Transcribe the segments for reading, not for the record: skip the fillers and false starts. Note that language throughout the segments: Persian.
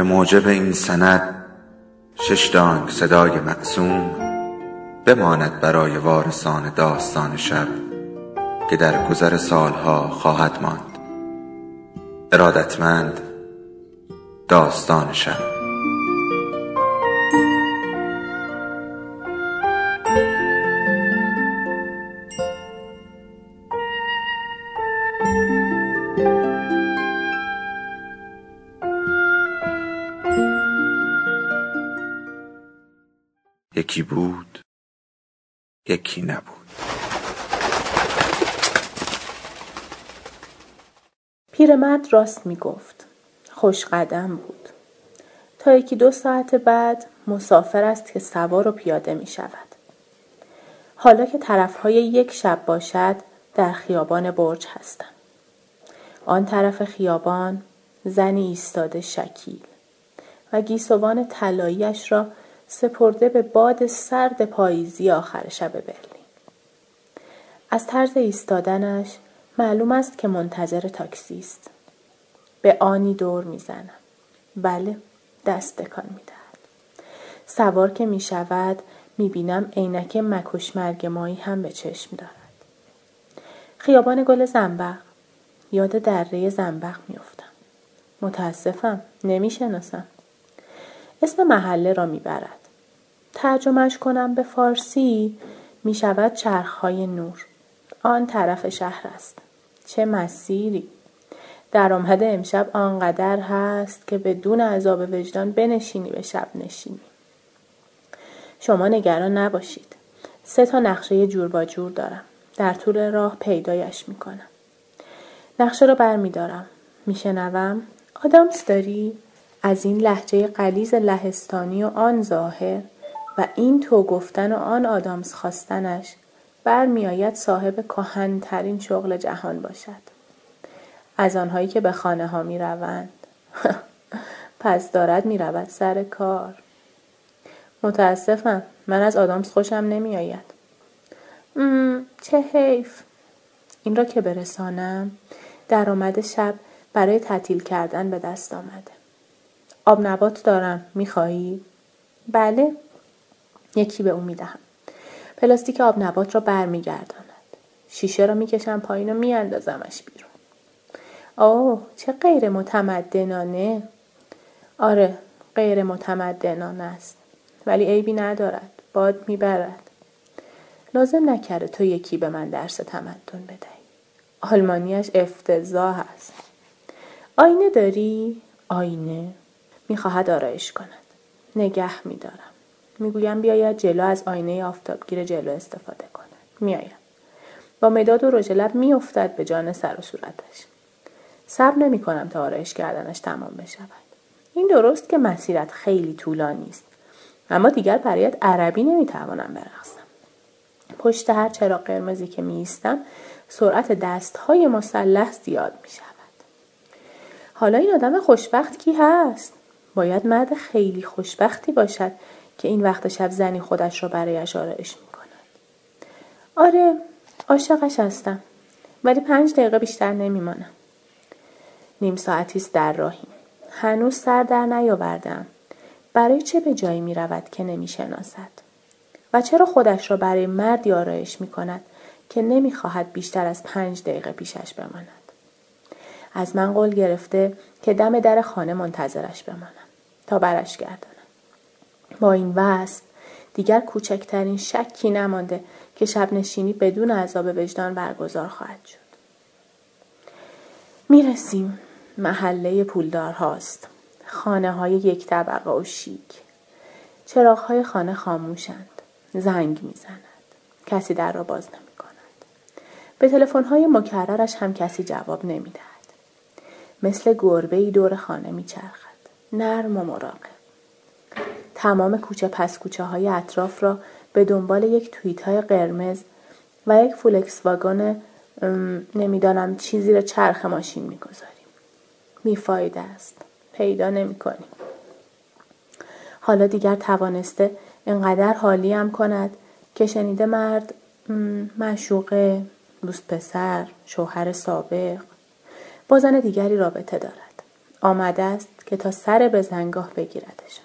به موجب این سند 6 دانگ صدای معصوم بماند برای وارثان داستان شب که در گذر سالها خواهد ماند. ارادتمند داستان شب. یکی بود، یکی نبود. پیرمرد راست می گفت. خوش قدم بود. تا 1-2 ساعت بعد مسافر است که سوار و پیاده می شود. حالا که طرفهای یک شب باشد در خیابان برج هستم. آن طرف خیابان زنی ایستاده شکیل و گیسوان طلایی‌اش را سپرده به باد سرد پاییزی آخر شب برلین. از طرز ایستادنش معلوم است که منتظر تاکسی است. به آنی دور میزنم. بله، دست تکان میدهد. سوار که میشود میبینم عینک مکش مرگ ماهی هم به چشم دارد. خیابان گل زنبق. یاد دره زنبق میافتم. متاسفم نمیشناسم. اسم محله را میبرد. ترجمهش کنم به فارسی می شود چرخهای نور. آن طرف شهر است. چه مسیری. درآمد امشب آنقدر هست که بدون عذاب وجدان بنشینی به شب نشینی. شما نگران نباشید. 3 تا نقشه جور با جور دارم. در طول راه پیدایش می کنم. نقشه را برمیدارم. میشنوم آدامس داری؟ از این لهجه غلیظ لهستانی و آن ظاهر و این تو گفتن و آن آدامس خواستنش برمیآید صاحب کهن‌ترین شغل جهان باشد. از آنهایی که به خانه ها می روند. پس دارد می رود سر کار. متاسفم من از آدامس خوشم نمی آید. چه حیف. این را که برسانم درآمد شب برای تعطیل کردن به دست آمده. آب نبات دارم. می‌خواهی؟ بله. یکی به او میدهم. پلاستیک آب نبات را برمیگرداند. شیشه را میکشم پایین و میاندازمش بیرون. اوه چه غیر متمدنانه. آره غیر متمدنانه است. ولی عیبی ندارد. باد میبرد. لازم نکرده تو یکی به من درس تمدن بدهی. آلمانیش افتضاح است. آینه داری؟ آینه؟ میخواهد آرایش کند. نگه میدارم. میگویم بیاید جلو از آینه آفتابگیر جلو استفاده کند. میآید. با مداد و رژ لب میافتد به جان سر و صورتش. صبر نمیکنم تا آرایش کردنش تمام بشود. این درست که مسیرت خیلی طولانی است. اما دیگر برایت عربی نمیتوانم برقصم. پشت هر چراغ قرمزی که میایستم سرعت دستهای مسلح زیاد میشود. حالا این آدم خوشبخت کی هست؟ باید مرد خیلی خوشبختی باشد که این وقت شب زنی خودش را برایش آرایش میکند. آره عاشقش هستم ولی 5 دقیقه بیشتر نمیمانم. نیم ساعتی است در راهیم. هنوز سر در نیاوردم. برای چه به جایی میرود که نمیشناسد؟ و چرا خودش را برای مردی آرایش میکند که نمیخواهد بیشتر از 5 دقیقه پیشش بماند؟ از من قول گرفته که دم در خانه منتظرش بمانم تا برش گردانم. با این وصف دیگر کوچکترین شکی نمانده که شب نشینی بدون عذاب وجدان برگزار خواهد شد. میرسیم. محله پولدار هاست. خانه های 1 طبقه و شیک. چراغ های خانه خاموشند. زنگ میزند. کسی در را باز نمی کند. به تلفن های مکررش هم کسی جواب نمی دهد. مثل گربه‌ای دور خانه میچرخد. نرم و مراقب. تمام کوچه پس کوچه های اطراف را به دنبال یک توییت های قرمز و یک فولکس واگن نمیدانم چیزی را چرخ ماشین میگذاریم. بیفایده است. پیدا نمیکنیم. حالا دیگر توانسته انقدر حالیم کند که شنیده مرد معشوقه، دوست پسر، شوهر سابق با زن دیگری رابطه دارد. آمده است که تا سر به زنگاه بگیردشان.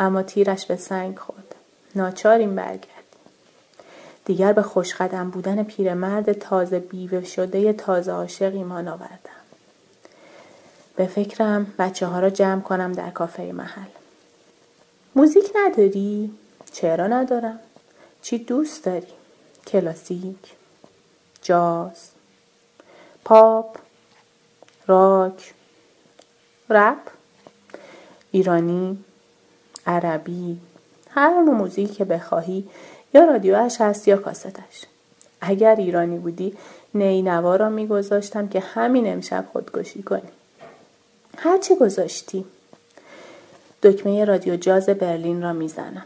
اما تیرش به سنگ خورد. ناچاریم برگردیم. دیگر به خوشقدم بودن پیرمرد تازه بیوه شده تازه عاشق ایمان آوردم. به فکرم بچه ها را جمع کنم در کافه محل. موزیک نداری؟ چرا ندارم؟ چی دوست داری؟ کلاسیک؟ جاز؟ پاپ؟ راک؟ رپ؟ ایرانی؟ عربی؟ هر نوع موزیک که بخواهی، یا رادیوش هست یا کاستش. اگر ایرانی بودی نینوا را میگذاشتم که همین امشب خودکشی کنی. هر چی گذاشتی. دکمه رادیو جاز برلین را میزنم.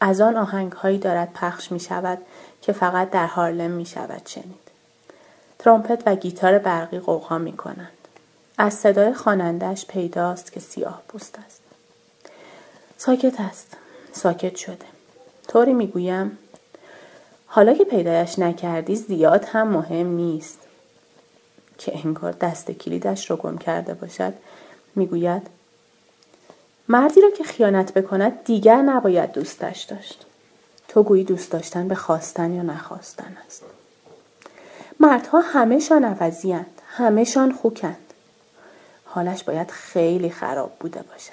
از آن آهنگ هایی دارد پخش می شود که فقط در هارلم می شود شنید. ترامپت و گیتار برقی قوقا می کنند. از صدای خواننده‌اش پیداست که سیاه پوست است. ساکت است. ساکت شده. طوری می گویم حالا که پیدایش نکردی زیاد هم مهم نیست. که انگار دست کلیدش رو گم کرده باشد. می گوید مردی را که خیانت بکند دیگر نباید دوستش داشت. تو گویی دوست داشتن به خواستن یا نخواستن است. مردها همه‌شان عوضی‌اند، همه‌شان خوکند. حالش باید خیلی خراب بوده باشد.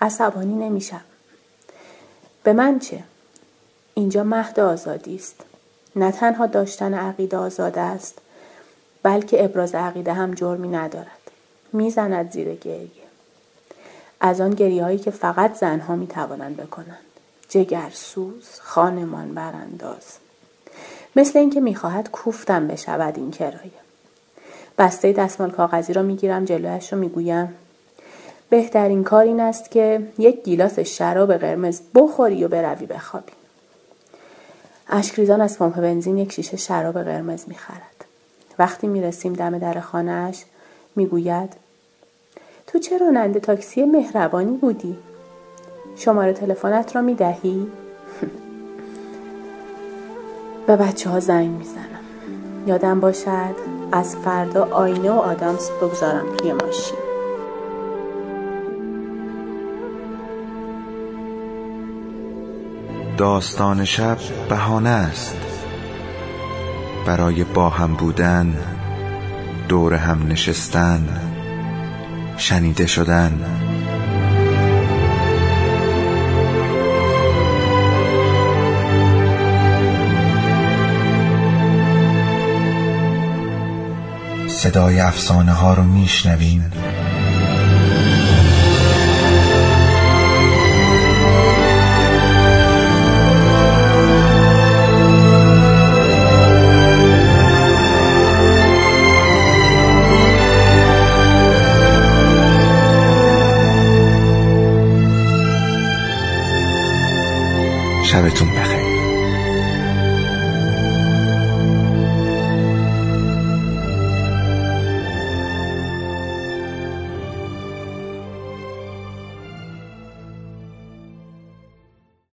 عصبانی نمی‌شم. به من چه؟ اینجا مهد آزادی است. نه تنها داشتن عقیده آزاد است، بلکه ابراز عقیده هم جرمی ندارد. میزند زیر گریه. از آن گریه‌هایی که فقط زنها می‌توانند بکنند. جگرسوز، خانمان برانداز. مثل اینکه می‌خواهد کوفتم بشود این کرایه. بسته دستمال کاغذی را می‌گیرم جلویش را می‌گویم بهترین کار این است که یک گیلاس شراب قرمز بخوری و بروی بخوابی. اشکریزان از پمپ بنزین یک شیشه شراب قرمز می‌خرد. وقتی می‌رسیم دم در خانه‌اش می‌گوید تو چه راننده تاکسی مهربانی بودی؟ شماره تلفنت را میدهی؟ به بچه ها زنگ میزنم. یادم باشد از فردا آینه و آدامس بگذارم توی ماشین. داستان شب بهانه است برای با هم بودن، دور هم نشستن، شنیده شدن. صدای افسانه ها رو میشنویم. شبتون